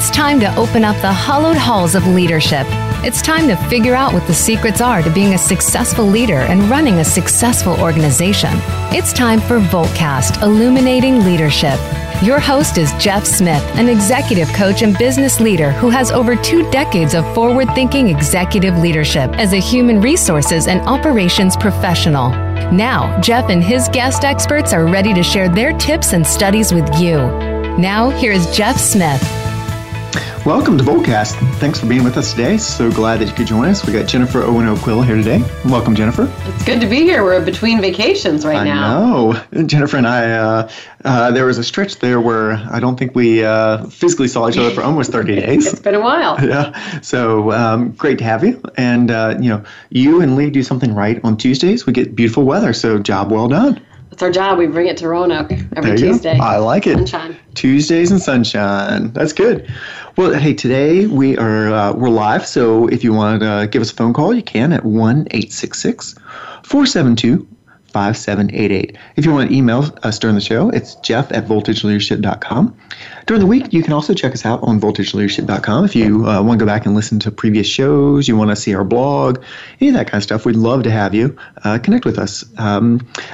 It's time to open up the hollowed halls of leadership. It's time to figure out what the secrets are to being a successful leader and running a successful organization. It's time for Voltcast, Illuminating Leadership. Your host is Jeff Smith, an executive coach and business leader who has over 2 decades of forward-thinking executive leadership as a human resources and operations professional. Now, Jeff and his guest experts are ready to share their tips and studies with you. Now, here's Jeff Smith. Welcome to Voltcast. Thanks for being with us today. So glad that you could join us. We got Jennifer Owen-O'Quill here today. Welcome, Jennifer. It's good to be here. We're between vacations right now. I know. Jennifer and I, there was a stretch there where I don't think we physically saw each other for almost 30 days. It's been a while. Yeah. So great to have you. And, you and Lee do something right on Tuesdays. We get beautiful weather, so job well done. It's our job. We bring it to Roanoke every Tuesday. I like it. Sunshine. Tuesdays and sunshine. That's good. Well, hey, today we're live. So if you want to give us a phone call, you can at 1-866-472-5788. If you want to email us during the show, it's jeff@voltageleadership.com. During the week, you can also check us out on voltageleadership.com. If you want to go back and listen to previous shows, you want to see our blog, any of that kind of stuff, we'd love to have you connect with us.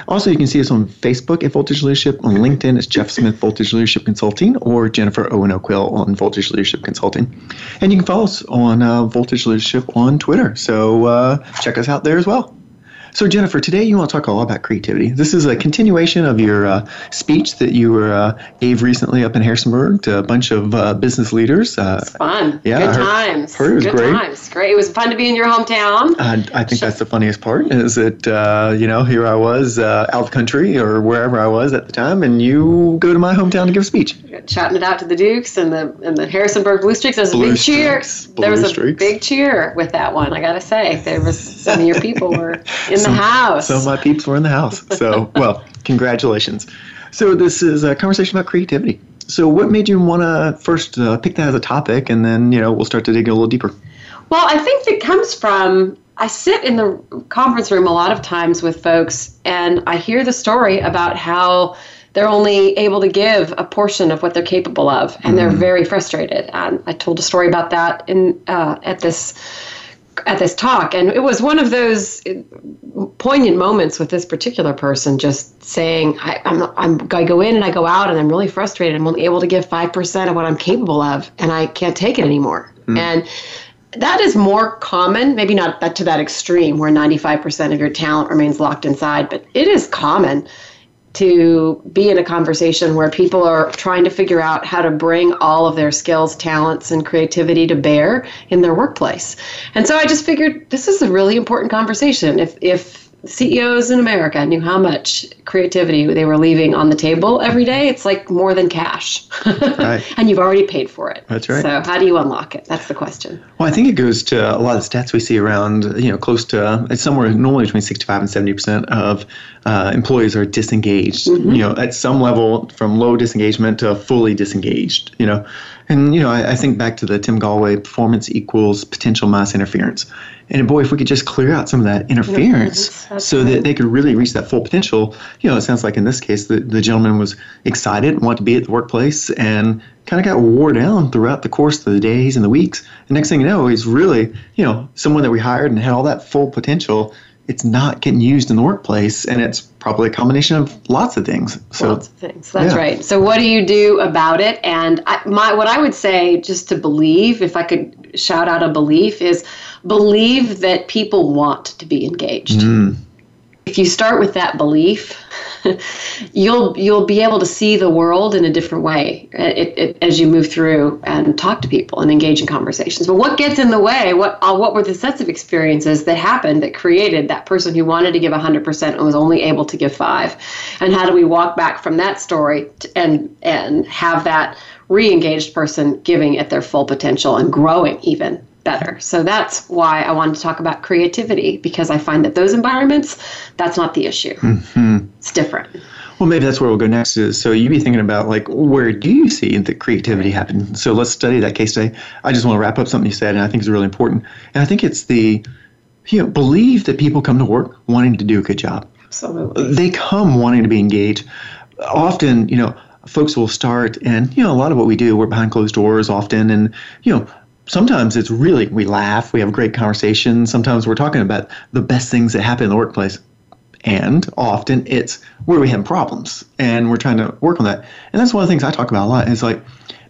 Also, you can see us on Facebook at Voltage Leadership. On LinkedIn, it's Jeff Smith Voltage Leadership Consulting or Jennifer Owen O'Quill on Voltage Leadership Consulting. And you can follow us on Voltage Leadership on Twitter. So check us out there as well. So, Jennifer, today you want to talk all about creativity. This is a continuation of your speech that you gave recently up in Harrisonburg to a bunch of business leaders. It's fun. Yeah, Good times. It was fun to be in your hometown. I think that's the funniest part is that, here I was out of country or wherever I was at the time, and you go to my hometown to give a speech. Shouting it out to the Dukes and the Harrisonburg Blue Streaks. There was a big cheer with that one, I got to say. Some of your people were in the house. So my peeps were in the house. So, well, congratulations. So this is a conversation about creativity. So what made you want to first pick that as a topic, and then, we'll start to dig a little deeper? Well, I think it comes from, I sit in the conference room a lot of times with folks, and I hear the story about how they're only able to give a portion of what they're capable of, and they're very frustrated. And I told a story about that at this talk, and it was one of those poignant moments with this particular person just saying, I go in and I go out and I'm really frustrated. I'm only able to give 5% of what I'm capable of, and I can't take it anymore. Mm. And that is more common, maybe not to that extreme where 95% of your talent remains locked inside, but it is common to be in a conversation where people are trying to figure out how to bring all of their skills, talents, and creativity to bear in their workplace. And so I just figured this is a really important conversation. If CEOs in America knew how much creativity they were leaving on the table every day, it's like more than cash. Right. And you've already paid for it. That's right. So how do you unlock it? That's the question. Well, I think it goes to a lot of the stats we see around, close to, it's somewhere normally between 65 and 70% of employees are disengaged, at some level from low disengagement to fully disengaged, And, I think back to the Tim Galway performance equals potential mass interference. And, boy, if we could just clear out some of that interference so that they could really reach that full potential, it sounds like in this case the gentleman was excited and wanted to be at the workplace and kind of got wore down throughout the course of the days and the weeks. And next thing you know, he's really, someone that we hired and had all that full potential, it's not getting used in the workplace, and it's probably a combination of lots of things. That's right. So what do you do about it? And what I would say, just to believe, if I could shout out a belief, is believe that people want to be engaged. Mm. If you start with that belief, you'll be able to see the world in a different way as you move through and talk to people and engage in conversations. But what gets in the way? What were the sets of experiences that happened that created that person who wanted to give 100% and was only able to give 5%? And how do we walk back from that story and have that re-engaged person giving at their full potential and growing even better? So that's why I wanted to talk about creativity, because I find that those environments, that's not the issue. Mm-hmm. It's different. Well, maybe that's where we'll go next. So you'd be thinking about, like, where do you see the creativity happen? So let's study that case today. I just want to wrap up something you said, and I think it's really important. And I think it's the, believe that people come to work wanting to do a good job. Absolutely. They come wanting to be engaged. Often, folks will start, and, you know, a lot of what we do, we're behind closed doors often, and, you know, sometimes it's really, we laugh, we have great conversations. Sometimes we're talking about the best things that happen in the workplace. And often it's where we have problems and we're trying to work on that. And that's one of the things I talk about a lot. It's like,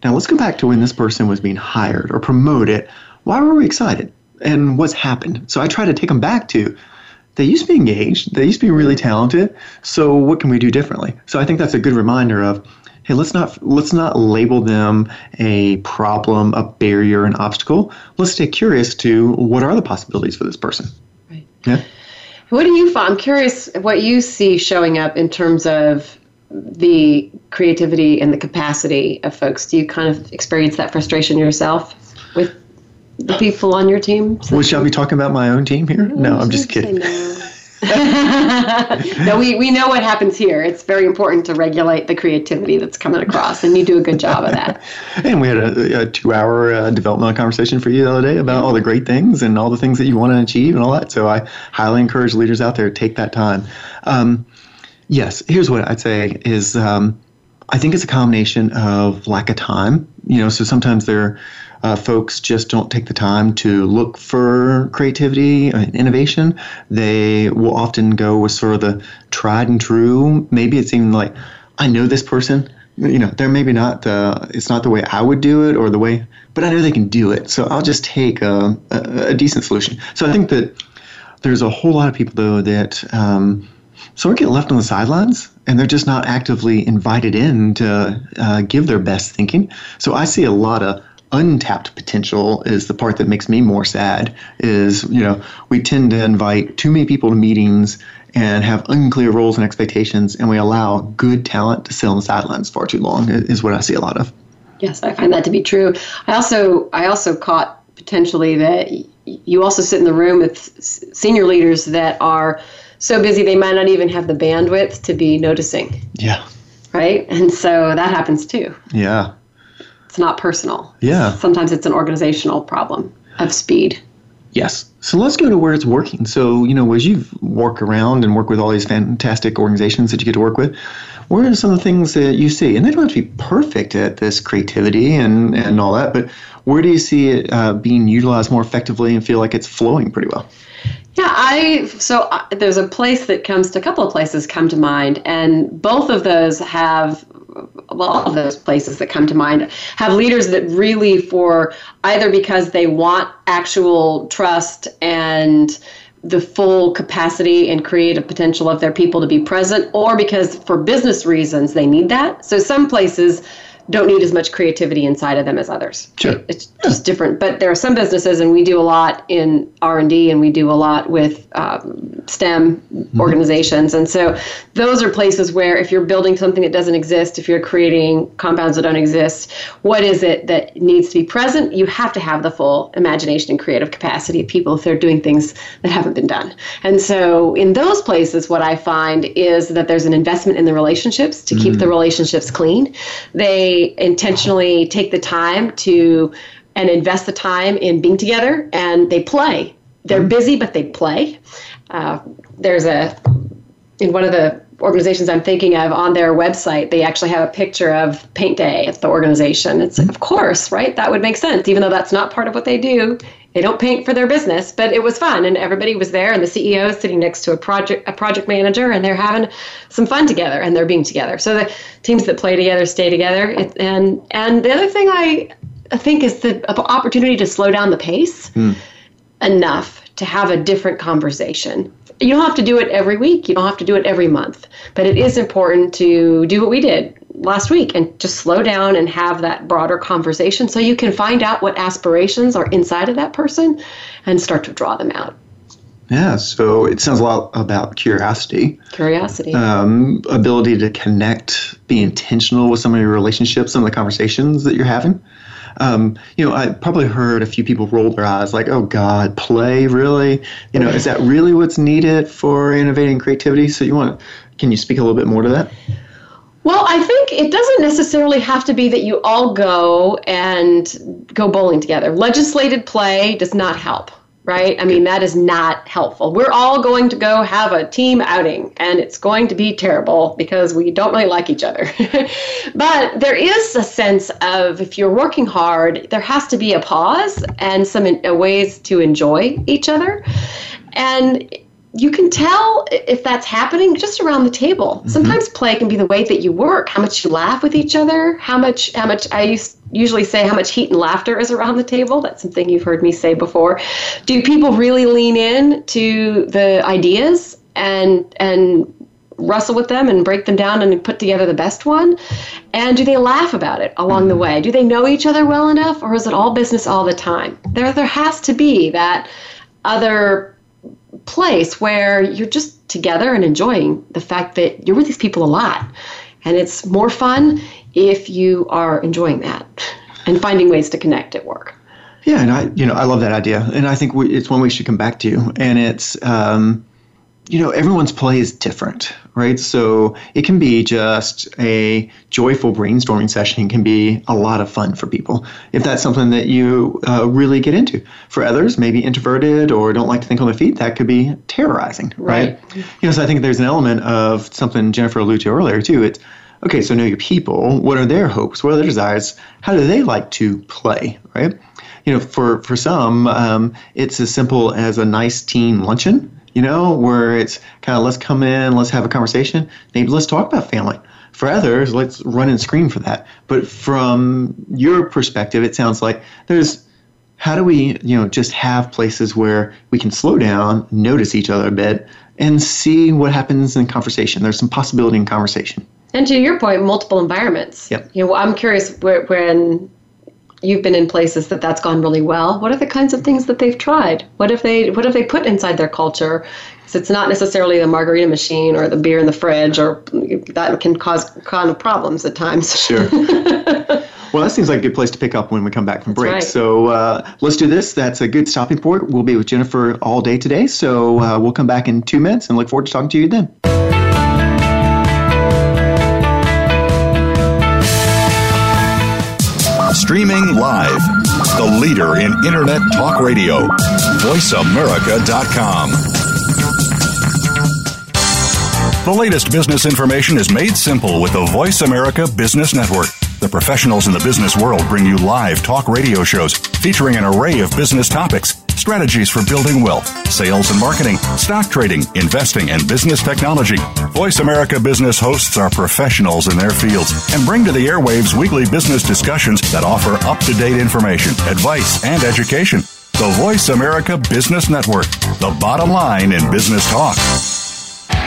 now let's go back to when this person was being hired or promoted. Why were we excited? And what's happened? So I try to take them back to, they used to be engaged. They used to be really talented. So what can we do differently? So I think that's a good reminder of, hey, let's not label them a problem, a barrier, an obstacle. Let's stay curious to what are the possibilities for this person. Right. Yeah. What do you find? I'm curious what you see showing up in terms of the creativity and the capacity of folks. Do you kind of experience that frustration yourself with the people on your team? Well, shall we talk about my own team here? No, I'm just kidding. No, we know what happens here. It's very important to regulate the creativity that's coming across, and you do a good job of that. And we had a 2-hour developmental conversation for you the other day about all the great things and all the things that you want to achieve and all that. So I highly encourage leaders out there to take that time. Yes, here's what I'd say is I think it's a combination of lack of time. You know, so sometimes they're folks just don't take the time to look for creativity and innovation. They will often go with sort of the tried and true. Maybe it's even like, I know this person. You know, they're maybe not the, it's not the way I would do it or the way, but I know they can do it. So I'll just take a decent solution. So I think that there's a whole lot of people, though, that sort of get left on the sidelines, and they're just not actively invited in to give their best thinking. So I see a lot of untapped potential is the part that makes me more sad is, you know, we tend to invite too many people to meetings and have unclear roles and expectations, and we allow good talent to sit on the sidelines far too long is what I see a lot of. Yes, I find that to be true. I also caught potentially that you also sit in the room with senior leaders that are so busy they might not even have the bandwidth to be noticing. Yeah. Right? And so that happens too. Yeah. It's not personal. Yeah. Sometimes it's an organizational problem of speed. Yes. So let's go to where it's working. So, you know, as you work around and work with all these fantastic organizations that you get to work with, what are some of the things that you see? And they don't have to be perfect at this creativity and all that, but where do you see it being utilized more effectively and feel like it's flowing pretty well? Yeah, So there's a place that comes to, a couple of places come to mind, and both of those have, well, all of those places that come to mind have leaders that really, for either because they want actual trust and the full capacity and creative potential of their people to be present, or because for business reasons they need that. So some places don't need as much creativity inside of them as others. Sure. It's just different. But there are some businesses, and we do a lot in R&D, and we do a lot with STEM organizations. And so those are places where if you're building something that doesn't exist, if you're creating compounds that don't exist, what is it that needs to be present? You have to have the full imagination and creative capacity of people if they're doing things that haven't been done. And so in those places, what I find is that there's an investment in the relationships to keep the relationships clean. They intentionally take the time to and invest the time in being together, and they play. They're busy, but they play. There's in one of the organizations I'm thinking of, on their website, they actually have a picture of paint day at the organization. It's like, of course, right? That would make sense, even though that's not part of what they do. They don't paint for their business, but it was fun, and everybody was there, and the CEO is sitting next to a project manager, and they're having some fun together, and they're being together. So the teams that play together stay together. And the other thing I think is the opportunity to slow down the pace enough to have a different conversation. You don't have to do it every week. You don't have to do it every month. But it is important to do what we did last week and just slow down and have that broader conversation so you can find out what aspirations are inside of that person and start to draw them out. Yeah, so it sounds a lot about curiosity. Curiosity. Ability to connect, be intentional with some of your relationships, some of the conversations that you're having. You know, I probably heard a few people roll their eyes like, oh, God, play, really? You know, is that really what's needed for innovating creativity? So can you speak a little bit more to that? Well, I think it doesn't necessarily have to be that you all go bowling together. Legislated play does not help. right? I mean, that is not helpful. We're all going to go have a team outing, and it's going to be terrible because we don't really like each other. But there is a sense of, if you're working hard, there has to be a pause and some ways to enjoy each other. And you can tell if that's happening just around the table. Mm-hmm. Sometimes play can be the way that you work, how much you laugh with each other, how much usually say how much heat and laughter is around the table. That's something you've heard me say before. Do people really lean in to the ideas and wrestle with them and break them down and put together the best one? And do they laugh about it along the way? Do they know each other well enough, or is it all business all the time? There has to be that other place where you're just together and enjoying the fact that you're with these people a lot. And it's more fun if you are enjoying that and finding ways to connect at work. Yeah, and I love that idea. And I think it's one we should come back to. And it's, everyone's play is different, right? So it can be just a joyful brainstorming session. It can be a lot of fun for people if that's something that you really get into. For others, maybe introverted or don't like to think on their feet, that could be terrorizing, right? So I think there's an element of something Jennifer alluded to earlier too. It's, okay, so know your people. What are their hopes? What are their desires? How do they like to play, right? For some, it's as simple as a nice team luncheon, where it's kind of, let's come in, let's have a conversation. Maybe let's talk about family. For others, let's run and scream for that. But from your perspective, it sounds like there's, how do we, just have places where we can slow down, notice each other a bit, and see what happens in conversation. There's some possibility in conversation. And to your point, multiple environments. Yep. I'm curious when you've been in places that's gone really well. What are the kinds of things that they've tried? What have they put inside their culture? Because it's not necessarily the margarita machine or the beer in the fridge, or that can cause kind of problems at times. Sure. Well, that seems like a good place to pick up when we come back from break. Right. So let's do this. That's a good stopping point. We'll be with Jennifer all day today. So we'll come back in 2 minutes and look forward to talking to you then. Streaming live, the leader in Internet Talk Radio, VoiceAmerica.com. The latest business information is made simple with the Voice America Business Network. The professionals in the business world bring you live talk radio shows featuring an array of business topics, strategies for building wealth, sales and marketing, stock trading, investing, and business technology. Voice America Business hosts are professionals in their fields and bring to the airwaves weekly business discussions that offer up-to-date information, advice, and education. The Voice America Business Network, the bottom line in business talk.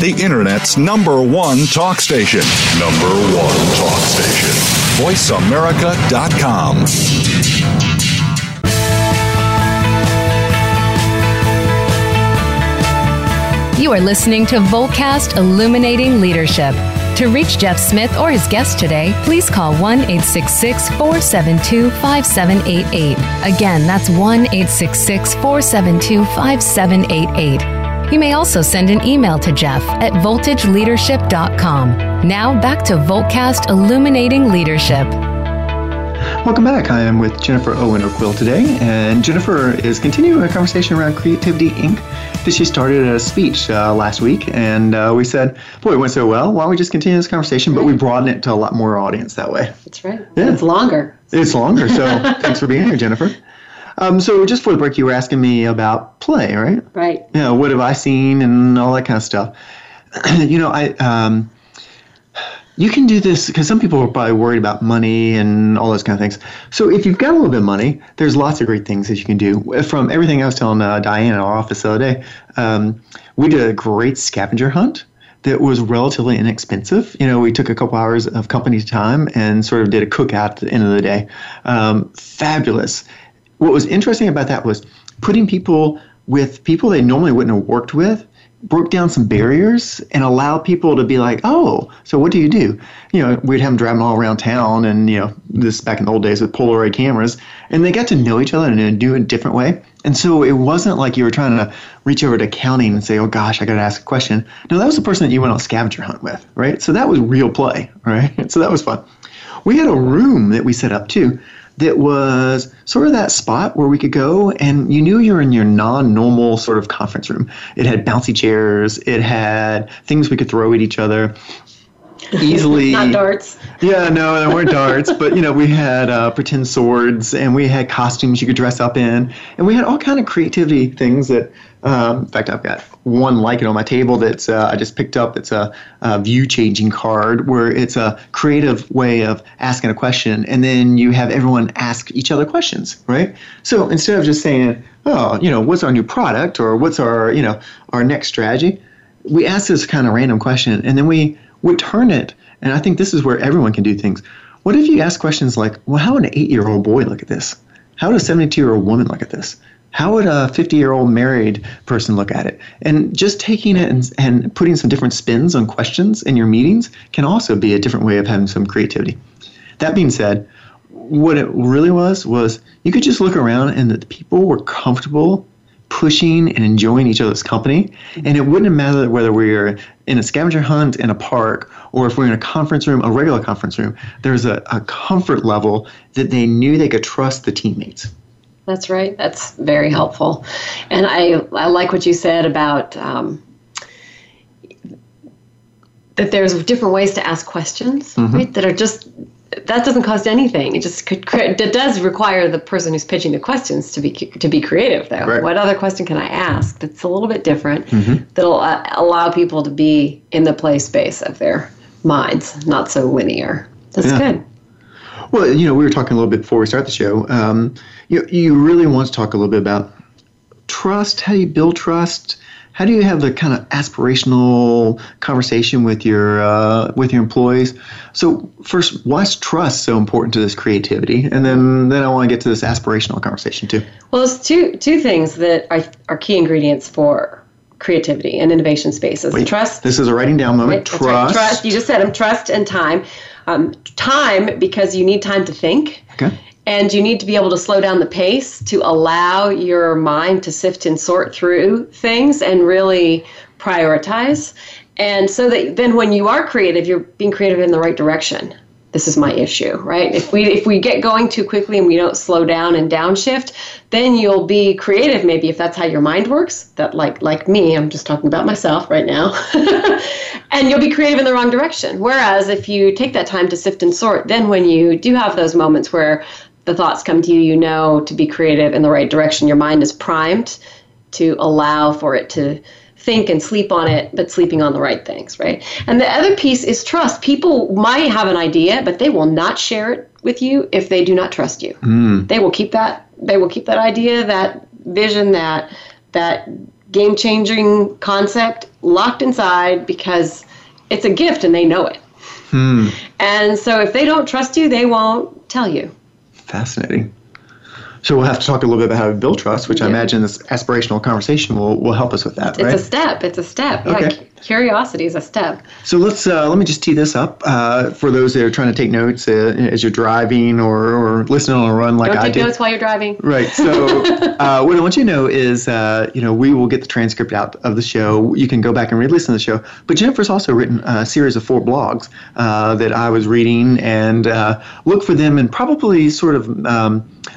The Internet's number 1 talk station. Number 1 talk station. VoiceAmerica.com. You are listening to Voltcast Illuminating Leadership. To reach Jeff Smith or his guest today, please call 1-866-472-5788. Again, that's 1-866-472-5788. You may also send an email to Jeff at voltageleadership.com. Now back to Voltcast Illuminating Leadership. Welcome back. I am with Jennifer Owen-O'Quill today, and Jennifer is continuing a conversation around Creativity, Inc. that she started at a speech last week, and we said, boy, it went so well. Why don't we just continue this conversation, but we broaden it to a lot more audience that way. That's right. Yeah. It's longer. So thanks for being here, Jennifer. So just for the break, you were asking me about play, right? Right. Yeah. You know, what have I seen and all that kind of stuff. You know, you can do this because some people are probably worried about money and all those kind of things. So if you've got a little bit of money, there's lots of great things that you can do. From everything I was telling Diane in our office the other day, we did a great scavenger hunt that was relatively inexpensive. You know, we took a couple hours of company time and sort of did a cookout at the end of the day. Fabulous. What was interesting about that was putting people with people they normally wouldn't have worked with, broke down some barriers and allowed people to be like, oh, so what do? You know, we'd have them driving all around town and, you know, this back in the old days with Polaroid cameras, and they got to know each other in a new and different way. And so it wasn't like you were trying to reach over to accounting and say, oh, gosh, I got to ask a question. No, that was the person that you went on a scavenger hunt with, right? So that was real play, right? So that was fun. We had a room that we set up, too, that was sort of that spot where we could go and you knew you were in your non-normal sort of conference room. It had bouncy chairs. It had things we could throw at each other easily. Not darts. Yeah, no, there weren't darts. But, you know, we had pretend swords and we had costumes you could dress up in. And we had all kind of creativity things that, in fact, I've got one like it on my table that's I just picked up. It's a view-changing card where it's a creative way of asking a question, and then you have everyone ask each other questions, right? So instead of just saying, oh, you know, what's our new product or what's our, you know, our next strategy, we ask this kind of random question, and then we would turn it, and I think this is where everyone can do things. What if you ask questions like, well, how would an 8-year-old boy look at this? How would a 72-year-old woman look at this? How would a 50-year-old married person look at it? And just taking it and putting some different spins on questions in your meetings can also be a different way of having some creativity. That being said, what it really was you could just look around and that the people were comfortable pushing and enjoying each other's company. And it wouldn't matter whether we were in a scavenger hunt in a park or if we're in a conference room, a regular conference room, there's a comfort level that they knew they could trust the teammates. That's right. That's very helpful. And I like what you said about that there's different ways to ask questions, mm-hmm. right, that are just, that doesn't cost anything. It just could create, it does require the person who's pitching the questions to be creative, though. Right. What other question can I ask that's a little bit different, mm-hmm. that'll allow people to be in the play space of their minds, not so linear. That's good. Well, you know, we were talking a little bit before we start the show. You really want to talk a little bit about trust, how do you build trust, how do you have the kind of aspirational conversation with your employees. So first, why is trust so important to this creativity? And then I want to get to this aspirational conversation too. Well, there's two things that are key ingredients for creativity and innovation spaces. Wait, trust. This is a writing down moment. Wait, trust. Right. Trust. You just said them. Trust and time. Time, because you need time to think, okay. And you need to be able to slow down the pace to allow your mind to sift and sort through things and really prioritize. And so that then when you are creative, you're being creative in the right direction. This is my issue, right? If we get going too quickly and we don't slow down and downshift, then you'll be creative maybe if that's how your mind works. That like me, I'm just talking about myself right now. And you'll be creative in the wrong direction. Whereas if you take that time to sift and sort, then when you do have those moments where the thoughts come to you, you know, to be creative in the right direction. Your mind is primed to allow for it to think and sleep on it, but sleeping on the right things, right? And the other piece is trust. People might have an idea, but they will not share it with you if they do not trust you. Mm. They will keep that idea, that vision, that game-changing concept locked inside because it's a gift and they know it. Mm. And so if they don't trust you, they won't tell you. Fascinating. So we'll have to talk a little bit about how to build trust, which I imagine this aspirational conversation will help us with that, right? It's a step. Okay. Yeah, curiosity is a step. So let's let me just tee this up for those that are trying to take notes as you're driving or listening on a run like I do. Don't take notes while you're driving. Right. So what I want you to know is, you know, we will get the transcript out of the show. You can go back and re-listen to the show. But Jennifer's also written a series of 4 blogs that I was reading, and look for them and probably sort of,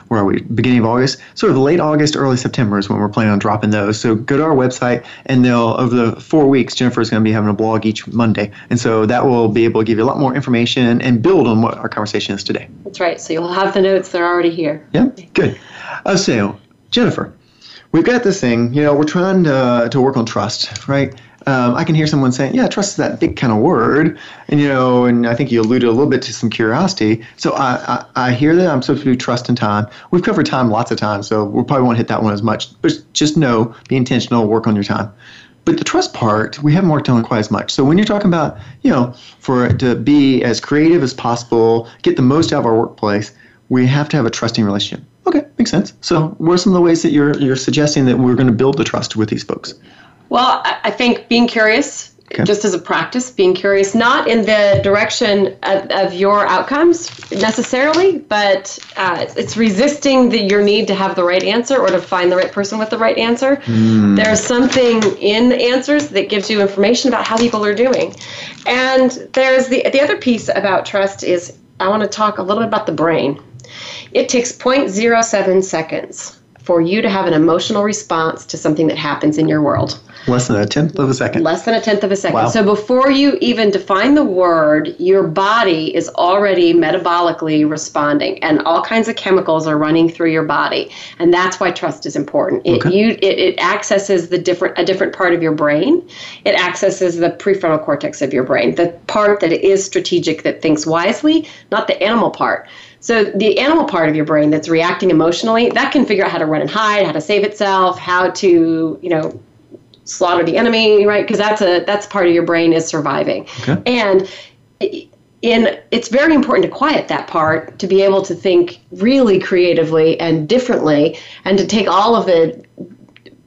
where are we? Beginning of August, sort of late August, early September is when we're planning on dropping those. So go to our website, and over the 4 weeks, Jennifer Jennifer is going to be having a blog each Monday. And so that will be able to give you a lot more information and build on what our conversation is today. That's right. So you'll have the notes. They're already here. Yeah, good. So, Jennifer, we've got this thing. You know, we're trying to work on trust, right? I can hear someone saying, yeah, trust is that big kind of word. And, you know, and I think you alluded a little bit to some curiosity. So I hear that I'm supposed to do trust and time. We've covered time lots of times, so we probably won't hit that one as much. But just know, be intentional, work on your time. But the trust part, we haven't worked on quite as much. So when you're talking about, you know, for it to be as creative as possible, get the most out of our workplace, we have to have a trusting relationship. Okay, makes sense. So what are some of the ways that you're suggesting that we're going to build the trust with these folks? Well, I think being curious, just as a practice, being curious, not in the direction of your outcomes necessarily, but it's resisting your need to have the right answer or to find the right person with the right answer. Mm. There's something in the answers that gives you information about how people are doing. And there's the other piece about trust is I want to talk a little bit about the brain. It takes 0.07 seconds for you to have an emotional response to something that happens in your world. Less than a tenth of a second. Less than a tenth of a second. Wow. So before you even define the word, your body is already metabolically responding, and all kinds of chemicals are running through your body, and that's why trust is important. It accesses a different part of your brain. It accesses the prefrontal cortex of your brain, the part that is strategic, that thinks wisely, not the animal part. So the animal part of your brain that's reacting emotionally, that can figure out how to run and hide, how to save itself, how to, you know, slaughter the enemy, right? Because that's part of your brain is surviving. Okay. And it's very important to quiet that part, to be able to think really creatively and differently, and to take all of the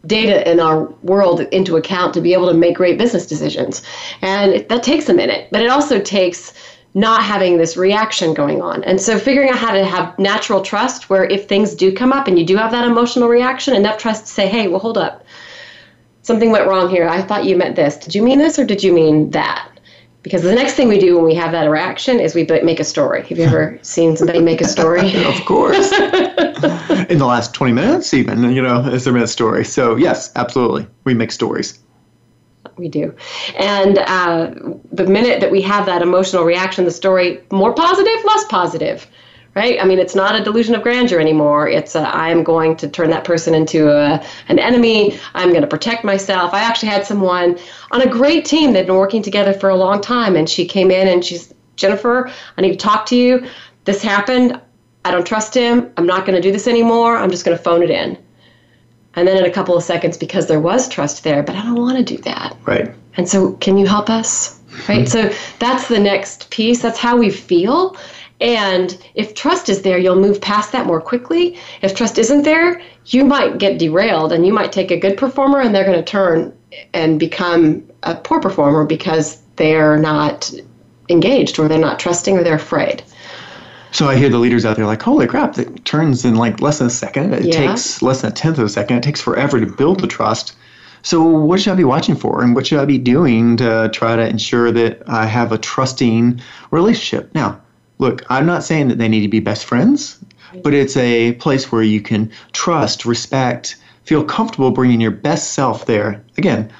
data in our world into account to be able to make great business decisions. And that takes a minute, but it also takes not having this reaction going on. And so figuring out how to have natural trust where if things do come up and you do have that emotional reaction, enough trust to say, hey, well, hold up. Something went wrong here. I thought you meant this. Did you mean this or did you mean that? Because the next thing we do when we have that reaction is we make a story. Have you ever seen somebody make a story? Of course. In the last 20 minutes even, you know, has there been a story? So yes, absolutely. We make stories. We do. And the minute that we have that emotional reaction, the story, more positive, less positive, right? I mean, it's not a delusion of grandeur anymore. It's I'm going to turn that person into an enemy. I'm going to protect myself. I actually had someone on a great team that had been working together for a long time, and she came in and she's, Jennifer, I need to talk to you. This happened. I don't trust him. I'm not going to do this anymore. I'm just going to phone it in. And then in a couple of seconds, because there was trust there, but I don't want to do that. Right. And so can you help us? Right. So that's the next piece. That's how we feel. And if trust is there, you'll move past that more quickly. If trust isn't there, you might get derailed and you might take a good performer and they're going to turn and become a poor performer because they're not engaged or they're not trusting or they're afraid. So I hear the leaders out there like, holy crap, that turns in like less than a second. It takes less than a tenth of a second. It takes forever to build the trust. So what should I be watching for and what should I be doing to try to ensure that I have a trusting relationship? Now, look, I'm not saying that they need to be best friends, but it's a place where you can trust, respect, feel comfortable bringing your best self there. Again,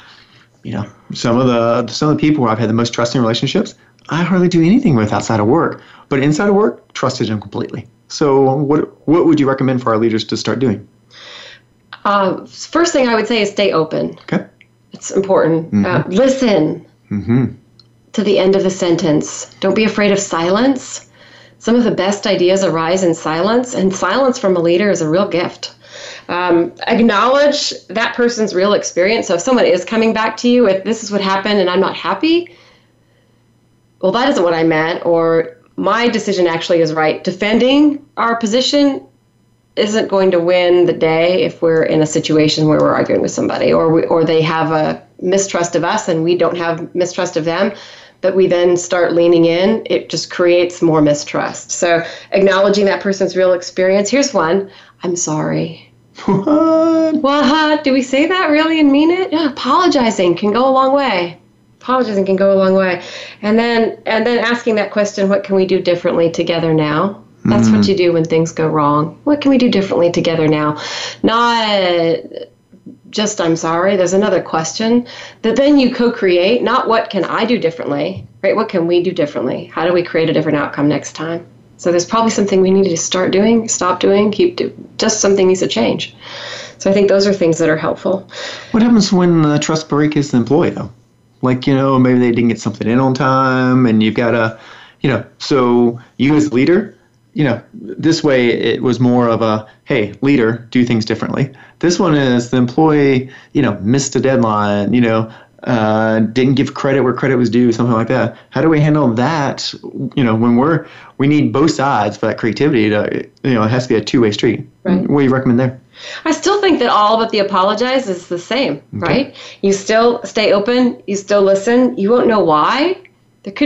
you know, some of the people where I've had the most trusting relationships, I hardly do anything with outside of work. But inside of work, trusted them completely. So what would you recommend for our leaders to start doing? First thing I would say is stay open. Okay. It's important. Mm-hmm. Listen to the end of the sentence. Don't be afraid of silence. Some of the best ideas arise in silence, and silence from a leader is a real gift. Acknowledge that person's real experience. So if someone is coming back to you with, this is what happened and I'm not happy, well, that isn't what I meant, or my decision actually is right. Defending our position isn't going to win the day if we're in a situation where we're arguing with somebody, or they have a mistrust of us and we don't have mistrust of them, but we then start leaning in. It just creates more mistrust. So acknowledging that person's real experience. Here's one. I'm sorry. What? Do we say that really and mean it? Yeah, apologizing can go a long way. Apologizing can go a long way. And then asking that question, what can we do differently together now? That's what you do when things go wrong. What can we do differently together now? Not just, I'm sorry, there's another question, that then you co-create, not what can I do differently, right? What can we do differently? How do we create a different outcome next time? So there's probably something we need to start doing, stop doing, just something needs to change. So I think those are things that are helpful. What happens when the trust break is the employee, though? Like, you know, maybe they didn't get something in on time, and you've got to, you know, so you as a leader, you know, this way it was more of a, hey, leader, do things differently. This one is the employee, you know, missed a deadline, you know, didn't give credit where credit was due, something like that. How do we handle that, you know, when we need both sides for that creativity to, you know, it has to be a two-way street. Right. What do you recommend there? I still think that all but the apologize is the same, okay. Right? You still stay open. You still listen. You won't know why. It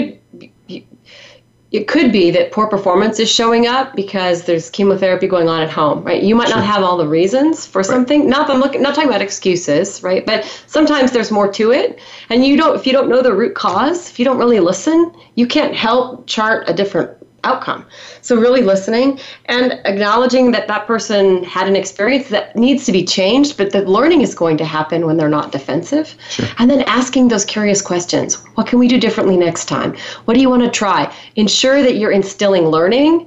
could be that poor performance is showing up because there's chemotherapy going on at home, right? You might not have all the reasons for something. Not talking about excuses, right? But sometimes there's more to it. And if you don't know the root cause, if you don't really listen, you can't help chart a different outcome. So really listening and acknowledging that that person had an experience that needs to be changed, but the learning is going to happen when they're not defensive. Sure. And then asking those curious questions. What can we do differently next time? What do you want to try? Ensure that you're instilling learning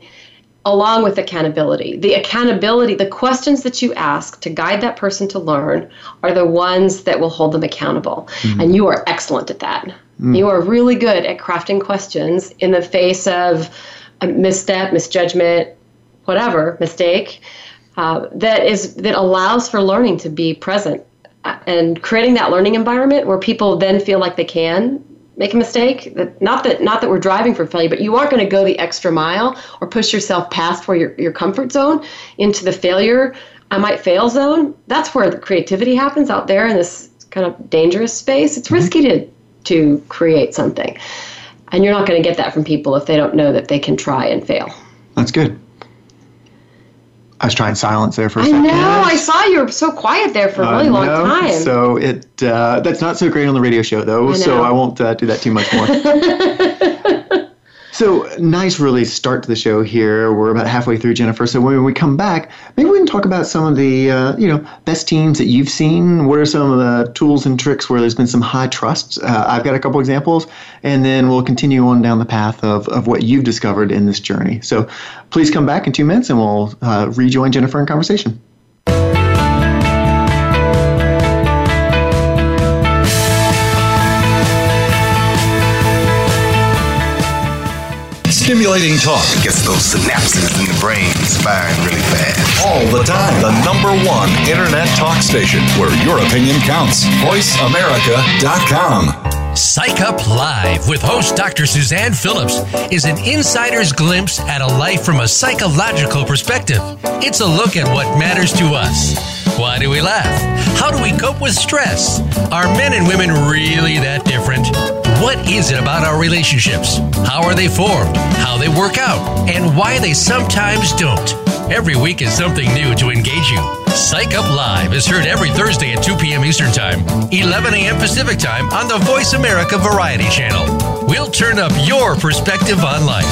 along with accountability. The accountability, the questions that you ask to guide that person to learn are the ones that will hold them accountable. Mm-hmm. And you are excellent at that. Mm-hmm. You are really good at crafting questions in the face of a misstep, misjudgment, whatever, mistake, that allows for learning to be present and creating that learning environment where people then feel like they can make a mistake. Not that we're driving for failure, but you aren't going to go the extra mile or push yourself past where your comfort zone into the failure, I might fail zone. That's where the creativity happens out there in this kind of dangerous space. It's risky to create something. And you're not going to get that from people if they don't know that they can try and fail. That's good. I was trying silence there for a second. I know. I saw you were so quiet there for a really long time. So that's not so great on the radio show, though, so I won't do that too much more. So nice really start to the show here. We're about halfway through, Jennifer. So when we come back, maybe we can talk about some of the best teams that you've seen. What are some of the tools and tricks where there's been some high trust? I've got a couple examples, and then we'll continue on down the path of what you've discovered in this journey. So please come back in 2 minutes, and we'll rejoin Jennifer in conversation. Stimulating talk gets those synapses in the brain firing really fast. All the time. The #1 internet talk station where your opinion counts. VoiceAmerica.com. Psych Up Live with host Dr. Suzanne Phillips is an insider's glimpse at a life from a psychological perspective. It's a look at what matters to us. Why do we laugh? How do we cope with stress? Are men and women really that different? What is it about our relationships? How are they formed? How they work out? And why they sometimes don't? Every week is something new to engage you. Psych Up Live is heard every Thursday at 2 p.m. Eastern Time, 11 a.m. Pacific Time on the Voice America Variety Channel. We'll turn up your perspective on life.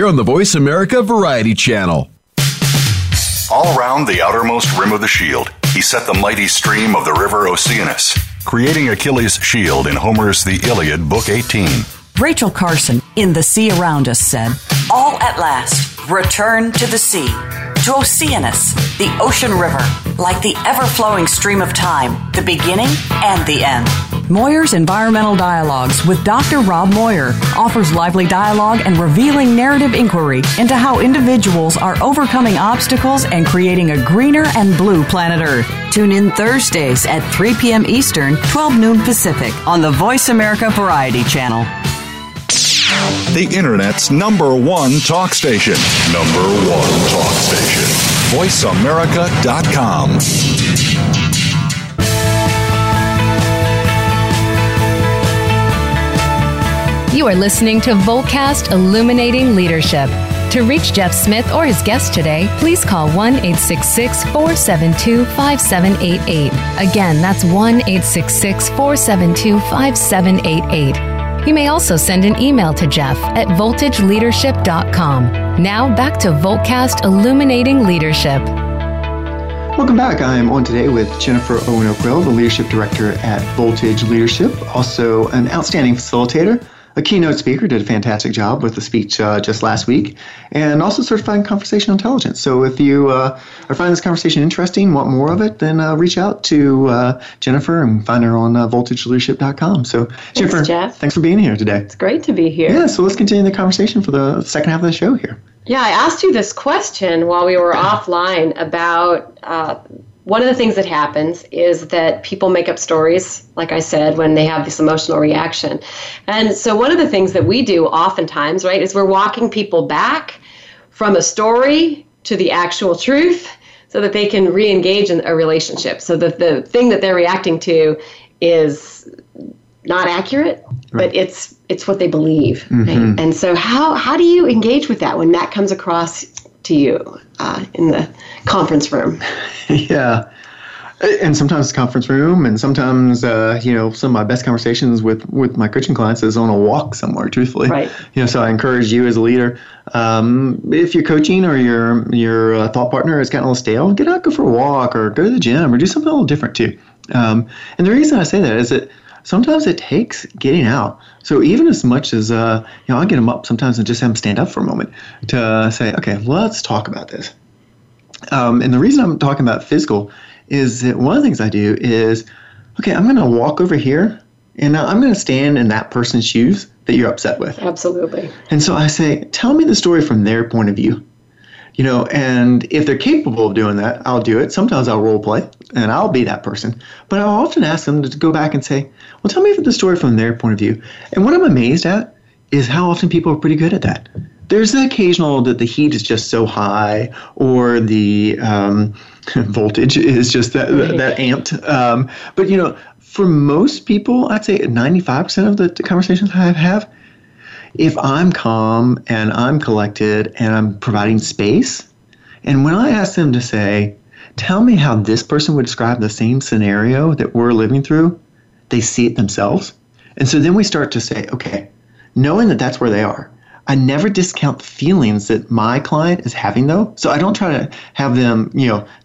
on the Voice America Variety Channel. All around the outermost rim of the shield, he set the mighty stream of the river Oceanus, creating Achilles' shield in Homer's The Iliad, Book 18. Rachel Carson in The Sea Around Us said, all at last, return to the sea, to Oceanus, the ocean river, like the ever-flowing stream of time, the beginning and the end. Moyer's Environmental Dialogues with Dr. Rob Moyer offers lively dialogue and revealing narrative inquiry into how individuals are overcoming obstacles and creating a greener and blue planet Earth. Tune in Thursdays at 3 p.m. Eastern, 12 noon Pacific on the Voice America Variety Channel. The Internet's #1 talk station. VoiceAmerica.com. You are listening to Voltcast Illuminating Leadership. To reach Jeff Smith or his guest today, please call 1-866-472-5788. Again, that's 1-866-472-5788. You may also send an email to Jeff at voltageleadership.com. Now back to Voltcast Illuminating Leadership. Welcome back. I am on today with Jennifer Owen-O'Quill, the Leadership Director at Voltage Leadership, also an outstanding facilitator, a keynote speaker, did a fantastic job with the speech just last week, and also certified in conversational intelligence. So if you find this conversation interesting, want more of it, then reach out to Jennifer and find her on voltageleadership.com. So Jennifer, thanks for being here today. It's great to be here. Yeah, so let's continue the conversation for the second half of the show here. Yeah, I asked you this question while we were offline about one of the things that happens is that people make up stories, like I said, when they have this emotional reaction. And so one of the things that we do oftentimes, right, is we're walking people back from a story to the actual truth so that they can re-engage in a relationship. So that the thing that they're reacting to is not accurate, right, but it's what they believe. Mm-hmm. Right? And so how do you engage with that when that comes across to you in the conference room? Yeah. And sometimes it's conference room, and sometimes, some of my best conversations with my coaching clients is on a walk somewhere, truthfully. Right. So I encourage you as a leader, if you're coaching or your thought partner is getting a little stale, get out, go for a walk, or go to the gym, or do something a little different too. And the reason I say that is that sometimes it takes getting out. So even as much as, I get them up sometimes and just have them stand up for a moment to say, okay, let's talk about this. And the reason I'm talking about physical is that one of the things I do is, okay, I'm going to walk over here, and now I'm going to stand in that person's shoes that you're upset with. Absolutely. And so I say, tell me the story from their point of view. And if they're capable of doing that, I'll do it. Sometimes I'll role play and I'll be that person. But I'll often ask them to go back and say, well, tell me the story from their point of view. And what I'm amazed at is how often people are pretty good at that. There's the occasional that the heat is just so high, or the voltage is just that amped. But, for most people, I'd say 95% of the conversations I have, if I'm calm and I'm collected and I'm providing space, and when I ask them to say, tell me how this person would describe the same scenario that we're living through, they see it themselves. And so then we start to say, okay, knowing that that's where they are, I never discount the feelings that my client is having, though. So I don't try to have them,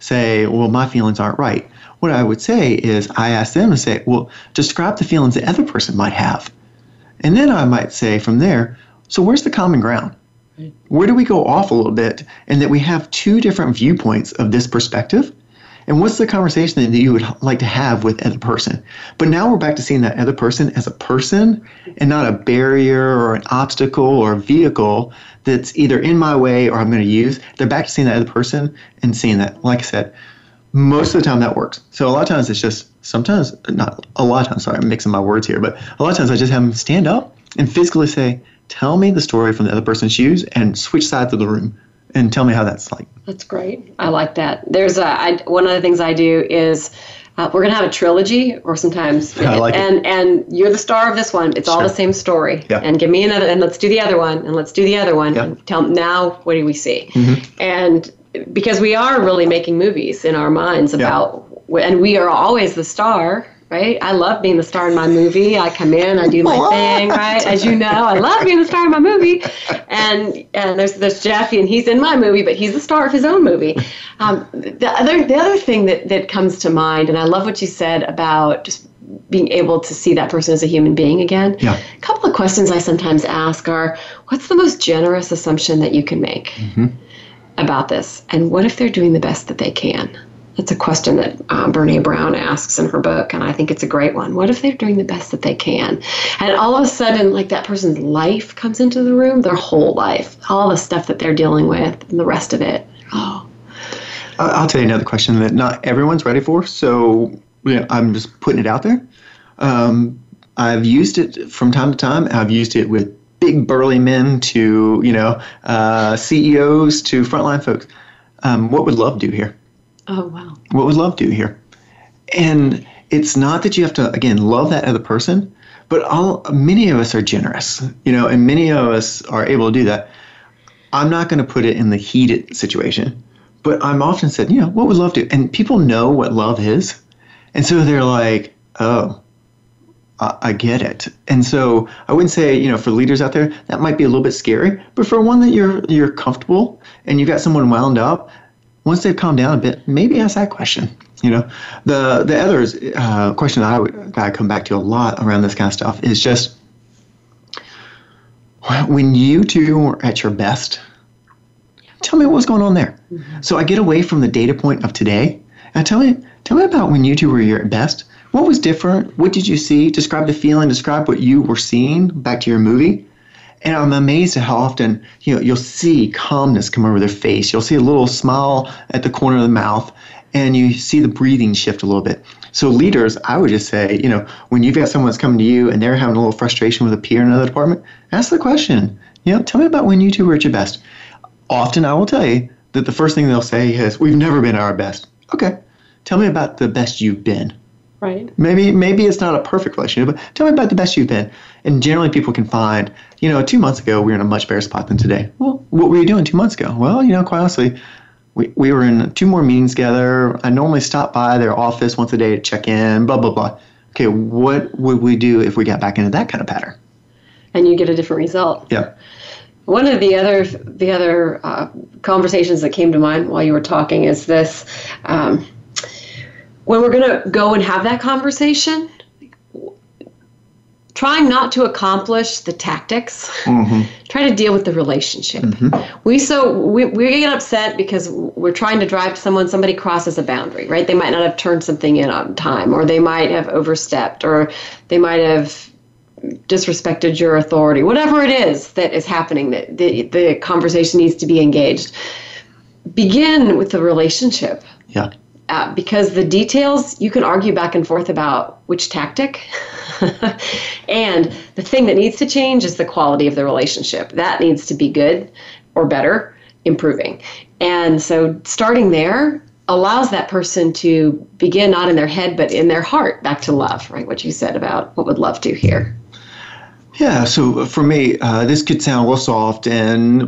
say, well, my feelings aren't right. What I would say is I ask them to say, well, describe the feelings the other person might have. And then I might say from there, so where's the common ground? Where do we go off a little bit, and that we have two different viewpoints of this perspective? And what's the conversation that you would like to have with the other person? But now we're back to seeing that other person as a person and not a barrier or an obstacle or a vehicle that's either in my way or I'm going to use. They're back to seeing that other person and seeing that, like I said, most of the time that works. So a lot of times it's just I'm mixing my words here, but a lot of times I just have them stand up and physically say, tell me the story from the other person's shoes, and switch sides of the room and tell me how that's like. That's great. I like that. There's one of the things I do is we're going to have a trilogy, or sometimes. And you're the star of this one. It's all the same story. Yeah. And give me another, and let's do the other one, and let's do the other one. Yeah. And now what do we see? Mm-hmm. And because we are really making movies in our minds about, and we are always the star, right? I love being the star in my movie. I come in, I do my thing, right? As you know, I love being the star in my movie. And there's Jeffy, and he's in my movie, but he's the star of his own movie. The other thing that comes to mind, and I love what you said about just being able to see that person as a human being again. Yeah. A couple of questions I sometimes ask are, what's the most generous assumption that you can make? Mm-hmm. about this, and what if they're doing the best that they can? That's a question that Brené Brown asks in her book, and I think it's a great one. What if they're doing the best that they can? And all of a sudden, like, that person's life comes into the room, their whole life, all the stuff that they're dealing with, and the rest of it. Oh, I'll tell you another question that not everyone's ready for, so I'm just putting it out there. I've used it from time to time. I've used it with big burly men to CEOs to frontline folks. What would love do here? Oh, wow. What would love do here? And it's not that you have to, again, love that other person, but many of us are generous, and many of us are able to do that. I'm not going to put it in the heated situation, but I'm often said, what would love do? And people know what love is. And so they're like, oh, I get it. And so I wouldn't say, for leaders out there, that might be a little bit scary, but for one that you're comfortable and you've got someone wound up, once they've calmed down a bit, maybe ask that question. The other question that I come back to a lot around this kind of stuff is just when you two are at your best, tell me what's going on there. Mm-hmm. So I get away from the data point of today and tell me about when you two were your best. What was different? What did you see? Describe the feeling. Describe what you were seeing. Back to your movie. And I'm amazed at how often, you'll see calmness come over their face. You'll see a little smile at the corner of the mouth, and you see the breathing shift a little bit. So leaders, I would just say, when you've got someone that's coming to you and they're having a little frustration with a peer in another department, ask the question. Tell me about when you two were at your best. Often I will tell you that the first thing they'll say is, we've never been at our best. Okay. Tell me about the best you've been. Right. Maybe it's not a perfect relationship, but tell me about the best you've been. And generally people can find, 2 months ago, we were in a much better spot than today. Well, what were you doing 2 months ago? Well, quite honestly, we were in 2 more meetings together. I normally stop by their office once a day to check in, blah, blah, blah. Okay, what would we do if we got back into that kind of pattern? And you get a different result. Yeah. One of the other conversations that came to mind while you were talking is this, when we're going to go and have that conversation, trying not to accomplish the tactics, mm-hmm. try to deal with the relationship. Mm-hmm. We get upset because we're trying to drive someone, somebody crosses a boundary, right? They might not have turned something in on time, or they might have overstepped, or they might have disrespected your authority, whatever it is that is happening, that the conversation needs to be engaged. Begin with the relationship. Yeah. Because the details, you can argue back and forth about which tactic. And the thing that needs to change is the quality of the relationship. That needs to be good or better, improving. And so starting there allows that person to begin not in their head, but in their heart, back to love, right? What you said about what would love do here. Yeah, so for me, this could sound well soft and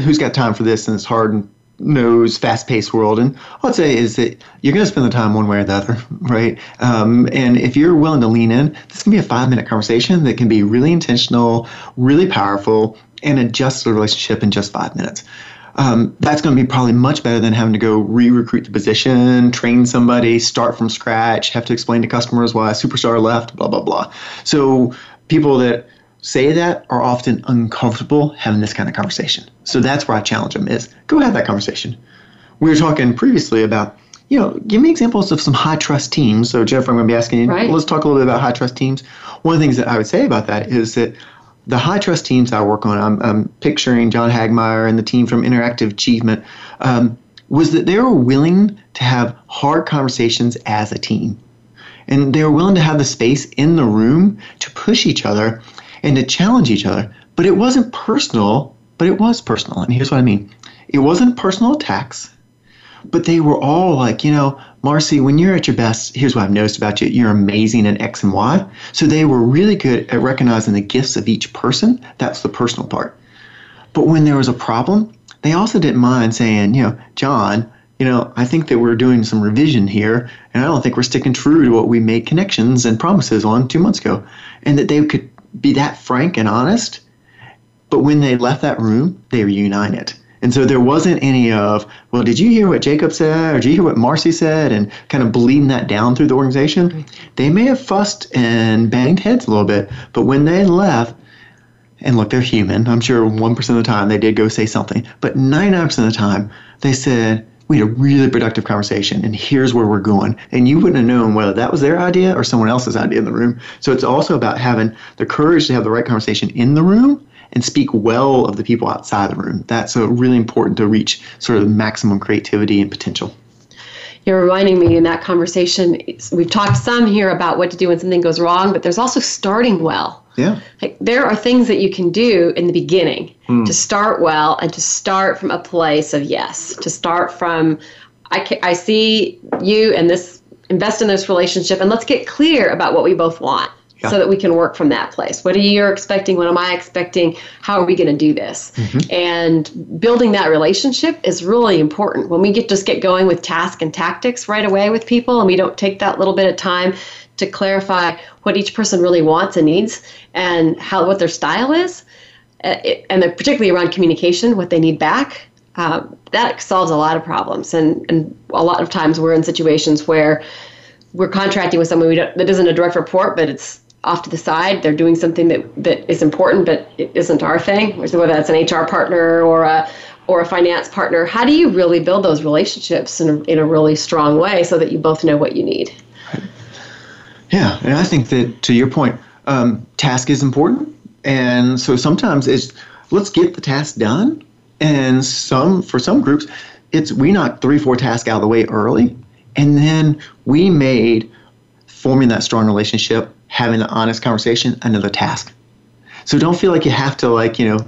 who's got time for this, and it's hard and knows fast-paced world. And what I'd say is that you're going to spend the time one way or the other, right? And if you're willing to lean in, this can be a 5-minute conversation that can be really intentional, really powerful, and adjust the relationship in just 5 minutes. That's going to be probably much better than having to go re-recruit the position, train somebody, start from scratch, have to explain to customers why a superstar left, blah, blah, blah. So people that say that are often uncomfortable having this kind of conversation. So that's where I challenge them is go have that conversation. We were talking previously about, give me examples of some high trust teams. So Jeff, I'm going to be asking you, right. Let's talk a little bit about high trust teams. One of the things that I would say about that is that the high trust teams I work on, I'm picturing John Hagmeier and the team from Interactive Achievement, was that they were willing to have hard conversations as a team. And they were willing to have the space in the room to push each other and to challenge each other. But it wasn't personal, but it was personal. And here's what I mean. It wasn't personal attacks, but they were all like, Marcy, when you're at your best, here's what I've noticed about you. You're amazing in X and Y. So they were really good at recognizing the gifts of each person. That's the personal part. But when there was a problem, they also didn't mind saying, John, I think that we're doing some revision here, and I don't think we're sticking true to what we made connections and promises on 2 months ago. And that they could be that frank and honest, but when they left that room, they were united. And so there wasn't any of, well, did you hear what Jacob said, or did you hear what Marcy said, and kind of bleeding that down through the organization? Mm-hmm. They may have fussed and banged heads a little bit, but when they left, and look, they're human. I'm sure 1% of the time they did go say something, but 99% of the time they said, we had a really productive conversation, and here's where we're going. And you wouldn't have known whether that was their idea or someone else's idea in the room. So it's also about having the courage to have the right conversation in the room and speak well of the people outside the room. That's really important to reach sort of maximum creativity and potential. You're reminding me in that conversation, we've talked some here about what to do when something goes wrong, but there's also starting well. Yeah. Like, there are things that you can do in the beginning to start well and to start from a place of yes, to start from, I see you and this, invest in this relationship, and let's get clear about what we both want so that we can work from that place. What are you expecting? What am I expecting? How are we going to do this? Mm-hmm. And building that relationship is really important. When we just get going with task and tactics right away with people, and we don't take that little bit of time to clarify what each person really wants and needs and what their style is, and particularly around communication, what they need back, that solves a lot of problems. And a lot of times we're in situations where we're contracting with someone that isn't a direct report, but it's off to the side. They're doing something that is important, but it isn't our thing, whether that's an HR partner or a finance partner. How do you really build those relationships in a really strong way so that you both know what you need? Yeah, and I think that, to your point, task is important. And so sometimes it's, let's get the task done. And for some groups, it's we knocked 3-4 tasks out of the way early. And then we made forming that strong relationship, having an honest conversation, another task. So don't feel like you have to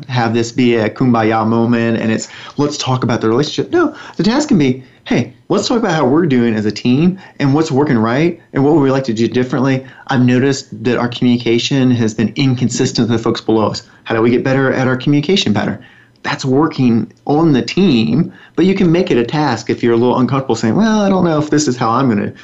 have this be a kumbaya moment and it's let's talk about the relationship. No, the task can be, hey, let's talk about how we're doing as a team and what's working right and what would we like to do differently. I've noticed that our communication has been inconsistent with the folks below us. How do we get better at our communication pattern? That's working on the team, but you can make it a task if you're a little uncomfortable saying, well, I don't know if this is how I'm going to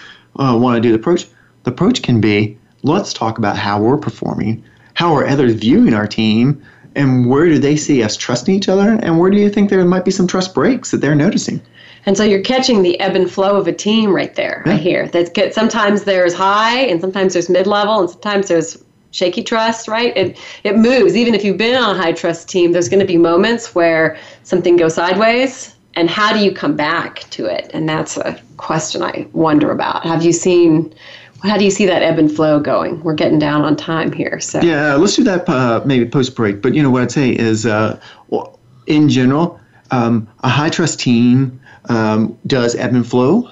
want to do the approach. The approach can be, let's talk about how we're performing, how are others viewing our team, and where do they see us trusting each other, and where do you think there might be some trust breaks that they're noticing? And so you're catching the ebb and flow of a team right there, yeah. Right here. Sometimes there's high, and sometimes there's mid-level, and sometimes there's shaky trust, right? It moves. Even if you've been on a high trust team, there's going to be moments where something goes sideways, and how do you come back to it? And that's a question I wonder about. How do you see that ebb and flow going? We're getting down on time here. So yeah, let's do that maybe post-break. But what I'd say is, in general, a high trust team does ebb and flow,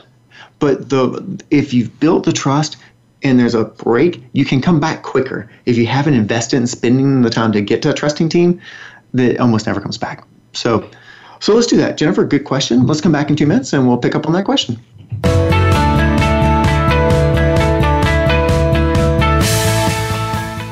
but if you've built the trust, and there's a break, you can come back quicker. If you haven't invested in spending the time to get to a trusting team, that almost never comes back. So let's do that. Jennifer, good question. Let's come back in 2 minutes and we'll pick up on that question.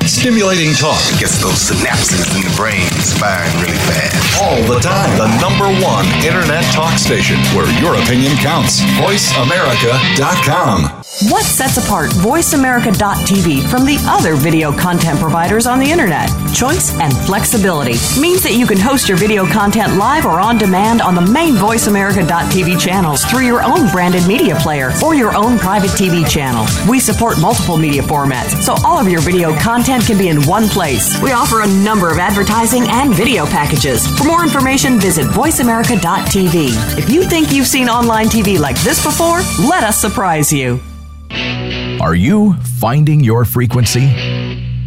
Stimulating talk gets those synapses in the brain firing really fast. All the time. The #1 internet talk station where your opinion counts. VoiceAmerica.com. What sets apart VoiceAmerica.tv from the other video content providers on the internet? Choice and flexibility means that you can host your video content live or on demand on the main VoiceAmerica.tv channels through your own branded media player or your own private TV channel. We support multiple media formats, so all of your video content can be in one place. We offer a number of advertising and video packages. For more information, visit VoiceAmerica.tv. If you think you've seen online TV like this before, let us surprise you. Are you finding your frequency?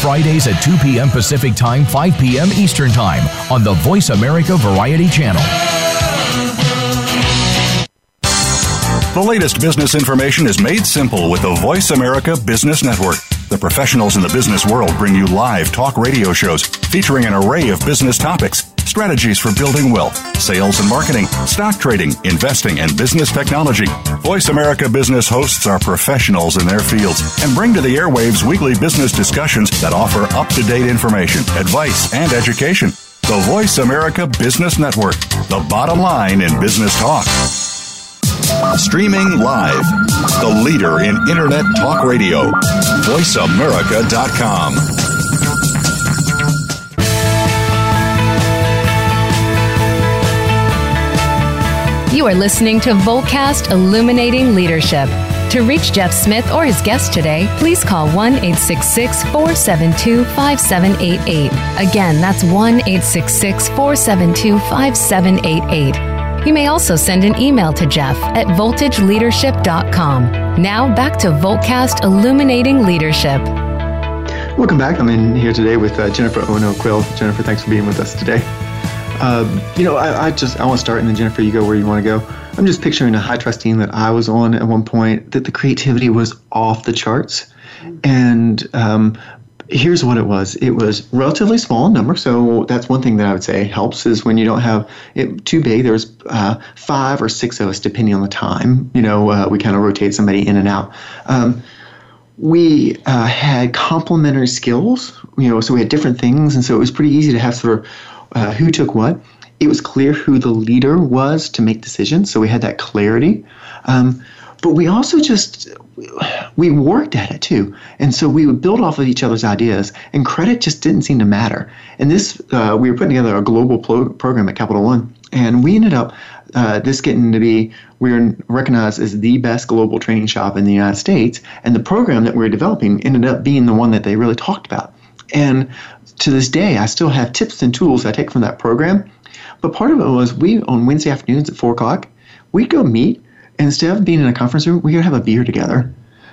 Fridays at 2 p.m. Pacific Time, 5 p.m. Eastern Time on the Voice America Variety Channel. The latest business information is made simple with the Voice America Business Network. The professionals in the business world bring you live talk radio shows featuring an array of business topics, strategies for building wealth, sales and marketing, stock trading, investing, and business technology. Voice America Business hosts are professionals in their fields and bring to the airwaves weekly business discussions that offer up-to-date information, advice, and education. The Voice America Business Network, the bottom line in business talk. Streaming live, the leader in Internet talk radio, voiceamerica.com. You are listening to Voltcast Illuminating Leadership. To reach Jeff Smith or his guest today, please call 1-866-472-5788. Again, that's 1-866-472-5788. You may also send an email to Jeff at voltageleadership.com. Now back to Voltcast Illuminating Leadership. Welcome back. I'm in here today with Jennifer Owen-O'Quill. Jennifer, thanks for being with us today. I want to start, and then Jennifer, you go where you want to go. I'm just picturing a high trust team that I was on at one point, that the creativity was off the charts. And here's what it was. It was relatively small number, so that's one thing that I would say helps is when you don't have it too big. There's 5 or 6 of us, depending on the time. We kind of rotate somebody in and out. We had complementary skills, so we had different things, and so it was pretty easy to have sort of who took what. It was clear who the leader was to make decisions, so we had that clarity. But we also we worked at it too. And so we would build off of each other's ideas, and credit just didn't seem to matter. And this, we were putting together a global program at Capital One, and we ended up this getting to be, we were recognized as the best global training shop in the United States. And the program that we were developing ended up being the one that they really talked about. And to this day, I still have tips and tools I take from that program. But part of it was on Wednesday afternoons at 4:00, we'd go meet. Instead of being in a conference room, we could have a beer together.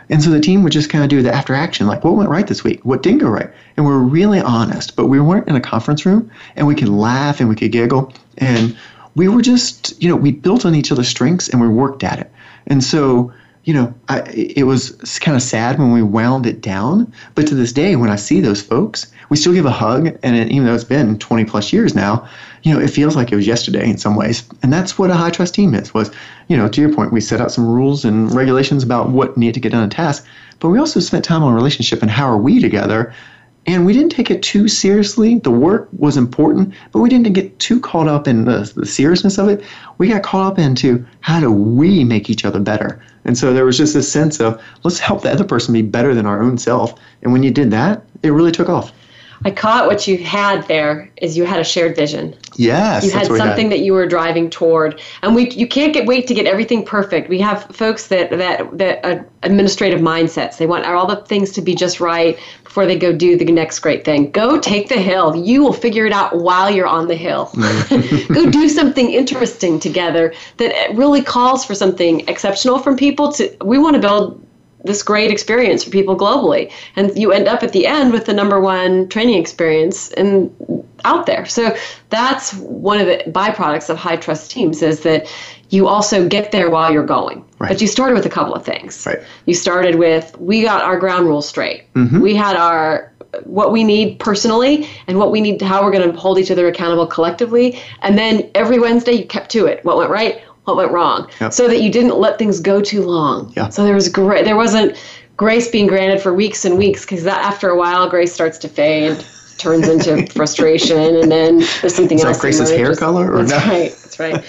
And so the team would just kind of do the after action, like what went right this week, what didn't go right. And we're really honest, but we weren't in a conference room, and we could laugh and we could giggle. And we were just, we built on each other's strengths and we worked at it. And so, it was kind of sad when we wound it down. But to this day, when I see those folks, we still give a hug. And even though it's been 20 plus years now, it feels like it was yesterday in some ways. And that's what a high trust team was, to your point, we set out some rules and regulations about what needed to get done in tasks. But we also spent time on relationship and how are we together. And we didn't take it too seriously. The work was important, but we didn't get too caught up in the seriousness of it. We got caught up into how do we make each other better. And so there was just this sense of let's help the other person be better than our own self. And when you did that, it really took off. I caught what you had there is you had a shared vision. Yes. You had something that you were driving toward. And you can't wait to get everything perfect. We have folks that administrative mindsets. They want all the things to be just right before they go do the next great thing. Go take the hill. You will figure it out while you're on the hill. Go do something interesting together that really calls for something exceptional from people. We want to build this great experience for people globally. And you end up at the end with the number one training experience out there. So that's one of the byproducts of high trust teams is that you also get there while you're going. Right. But you started with a couple of things. Right. You started with, we got our ground rules straight. Mm-hmm. We had what we need personally and what we need, how we're going to hold each other accountable collectively. And then every Wednesday you kept to it. What went right? What went wrong, yep. So that you didn't let things go too long. Yep. So there wasn't grace being granted for weeks and weeks, because after a while, grace starts to fade, turns into frustration, and then there's something else. Is that Grace's hair color? Or that's no? Right. That's right.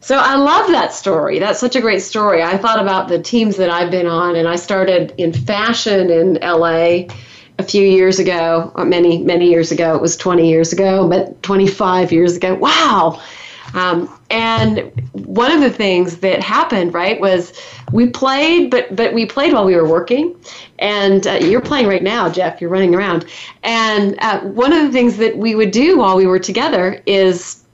So I love that story. That's such a great story. I thought about the teams that I've been on, and I started in fashion in LA a few years ago, or many, many years ago. It was 20 years ago, but 25 years ago. Wow. And one of the things that happened, right, was we played, but we played while we were working. And you're playing right now, Jeff. You're running around. And one of the things that we would do while we were together is,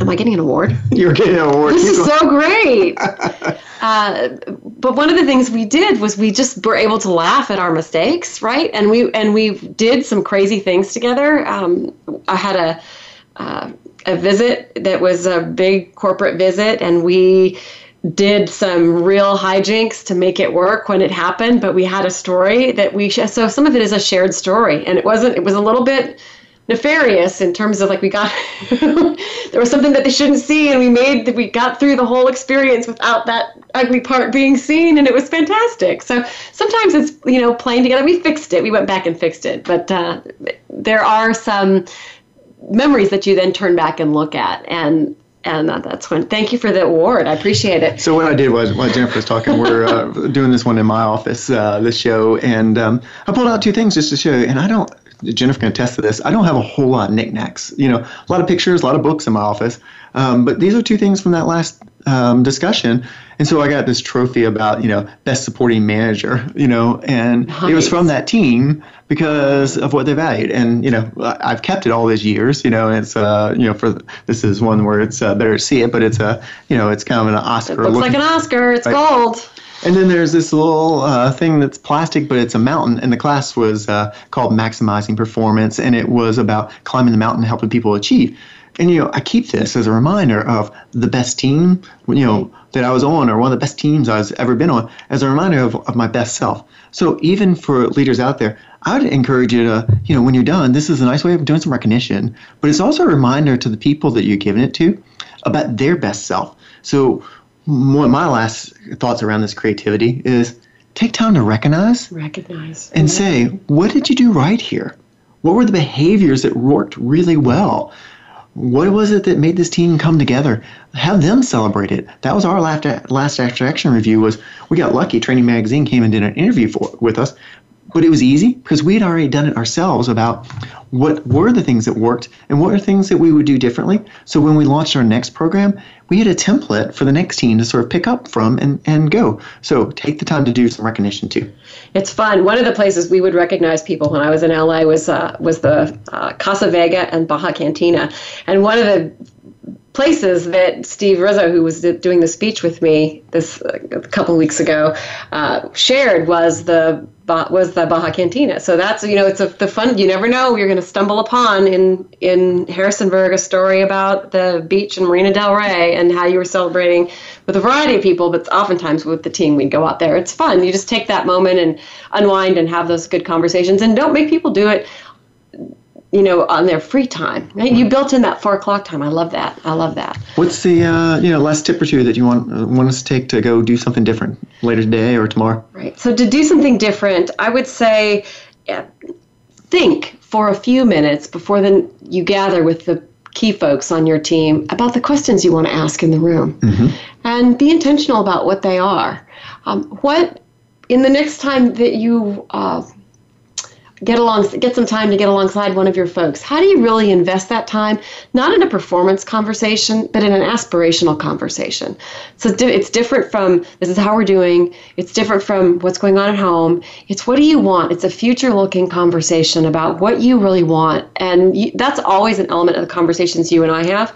am I getting an award? You're getting an award. This is so great. But one of the things we did was we just were able to laugh at our mistakes, right? And we did some crazy things together. I had a visit that was a big corporate visit, and we did some real hijinks to make it work when it happened, but we had a story that so some of it is a shared story, and it was a little bit nefarious in terms of like we got, there was something that they shouldn't see, and we got through the whole experience without that ugly part being seen, and it was fantastic. So sometimes it's, playing together, we fixed it, we went back and fixed it, but there are some memories that you then turn back and look at, and that's when. Thank you for the award. I appreciate it. So what I did was, while Jennifer was talking, we're doing this one in my office, this show, and I pulled out 2 things just to show you. And Jennifer can attest to this. I don't have a whole lot of knickknacks. A lot of pictures, a lot of books in my office. But these are 2 things from that last discussion. And so I got this trophy about, best supporting manager, and nice. It was from that team because of what they valued. And, I've kept it all these years, and it's, this is one where it's better to see it, but it's it's kind of an Oscar. It looks like an Oscar. It's right? Gold. And then there's this little thing that's plastic, but it's a mountain. And the class was called Maximizing Performance. And it was about climbing the mountain, helping people achieve. And, I keep this as a reminder of the best team, that I was on, or one of the best teams I've ever been on, as a reminder of my best self. So even for leaders out there, I would encourage you to, when you're done, this is a nice way of doing some recognition. But it's also a reminder to the people that you're giving it to about their best self. So one of my last thoughts around this creativity is take time to recognize and say, what did you do right here? What were the behaviors that worked really well? What was it that made this team come together? Have them celebrate it. That was our last After Action review. Was we got lucky. Training Magazine came and did an interview with us. But it was easy because we had already done it ourselves about what were the things that worked and what are things that we would do differently. So when we launched our next program, we had a template for the next team to sort of pick up from and go. So take the time to do some recognition too. It's fun. One of the places we would recognize people when I was in LA was the Casa Vega and Baja Cantina. And one of the places that Steve Rizzo, who was doing the speech with me this a couple weeks ago, shared was the Baja Cantina. So that's, it's the fun, you never know, you're going to stumble upon in Harrisonburg a story about the beach and Marina del Rey and how you were celebrating with a variety of people, but oftentimes with the team we'd go out there. It's fun. You just take that moment and unwind and have those good conversations, and don't make people do it, on their free time. Right? You built in that 4 o'clock time. I love that. What's the, last tip or two that you want us to take to go do something different later today or tomorrow? Right. So to do something different, I would say, think for a few minutes before then you gather with the key folks on your team about the questions you want to ask in the room, and be intentional about what they are. What in the next time that you, get some time to get alongside one of your folks. How do you really invest that time? Not in a performance conversation, but in an aspirational conversation. So it's different from this is how we're doing. It's different from what's going on at home. It's what do you want? It's a future-looking conversation about what you really want. And that's always an element of the conversations you and I have.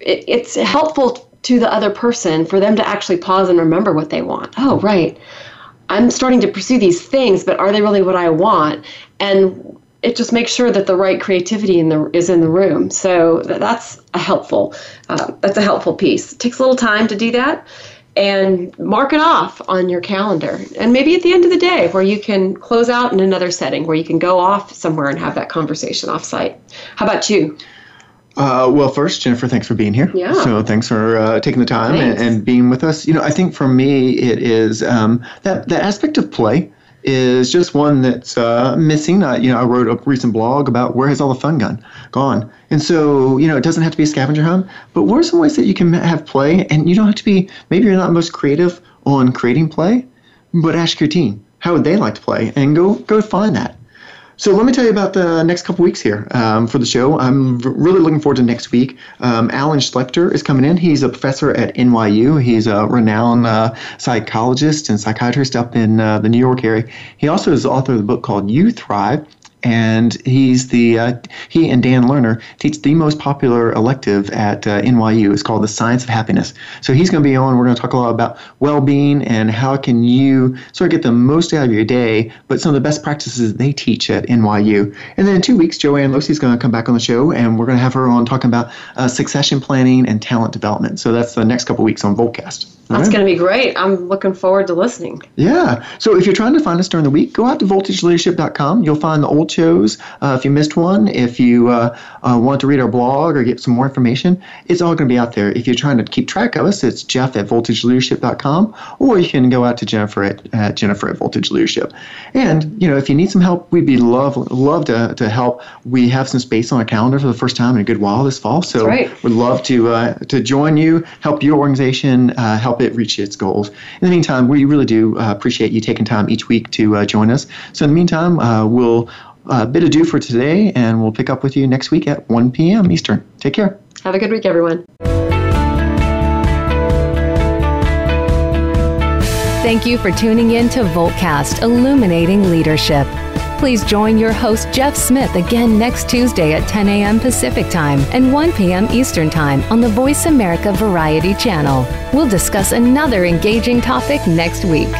It's helpful to the other person for them to actually pause and remember what they want. Oh, right. I'm starting to pursue these things, but are they really what I want? And it just makes sure that the right creativity is in the room. So that's a helpful piece. It takes a little time to do that, and mark it off on your calendar. And maybe at the end of the day, where you can close out in another setting, where you can go off somewhere and have that conversation offsite. How about you? Well, first, Jennifer, thanks for being here. Yeah. So thanks for taking the time and being with us. I think for me it is that aspect of play is just one that's missing. I wrote a recent blog about where has all the fun gone. And so, it doesn't have to be a scavenger hunt, but what are some ways that you can have play? And you don't have to be, maybe you're not most creative on creating play, but ask your team, how would they like to play? And go find that. So let me tell you about the next couple weeks here for the show. I'm really looking forward to next week. Alan Schlechter is coming in. He's a professor at NYU. He's a renowned psychologist and psychiatrist up in the New York area. He also is the author of the book called You Thrive. And he's he and Dan Lerner teach the most popular elective at NYU. It's called the Science of Happiness. So he's going to be on. We're going to talk a lot about well-being and how can you sort of get the most out of your day, but some of the best practices they teach at NYU. And then in 2 weeks, Joanne Losey is going to come back on the show, and we're going to have her on talking about succession planning and talent development. So that's the next couple of weeks on Voltcast. That's going to be great. I'm looking forward to listening. Yeah. So if you're trying to find us during the week, go out to voltageleadership.com. You'll find the old shows. If you missed one, if you want to read our blog or get some more information, it's all going to be out there. If you're trying to keep track of us, it's jeff@voltageleadership.com, or you can go out to Jennifer at Voltage Leadership. And, if you need some help, we'd be love to help. We have some space on our calendar for the first time in a good while this fall. So we'd love to join you, help your organization, help it reach its goals. In the meantime, we really do appreciate you taking time each week to join us. So in the meantime, we'll bid adieu for today, and we'll pick up with you next week at 1 p.m. Eastern. Take care. Have a good week, everyone. Thank you for tuning in to Voltcast, Illuminating Leadership. Please join your host, Jeff Smith, again next Tuesday at 10 a.m. Pacific Time and 1 p.m. Eastern Time on the Voice America Variety Channel. We'll discuss another engaging topic next week.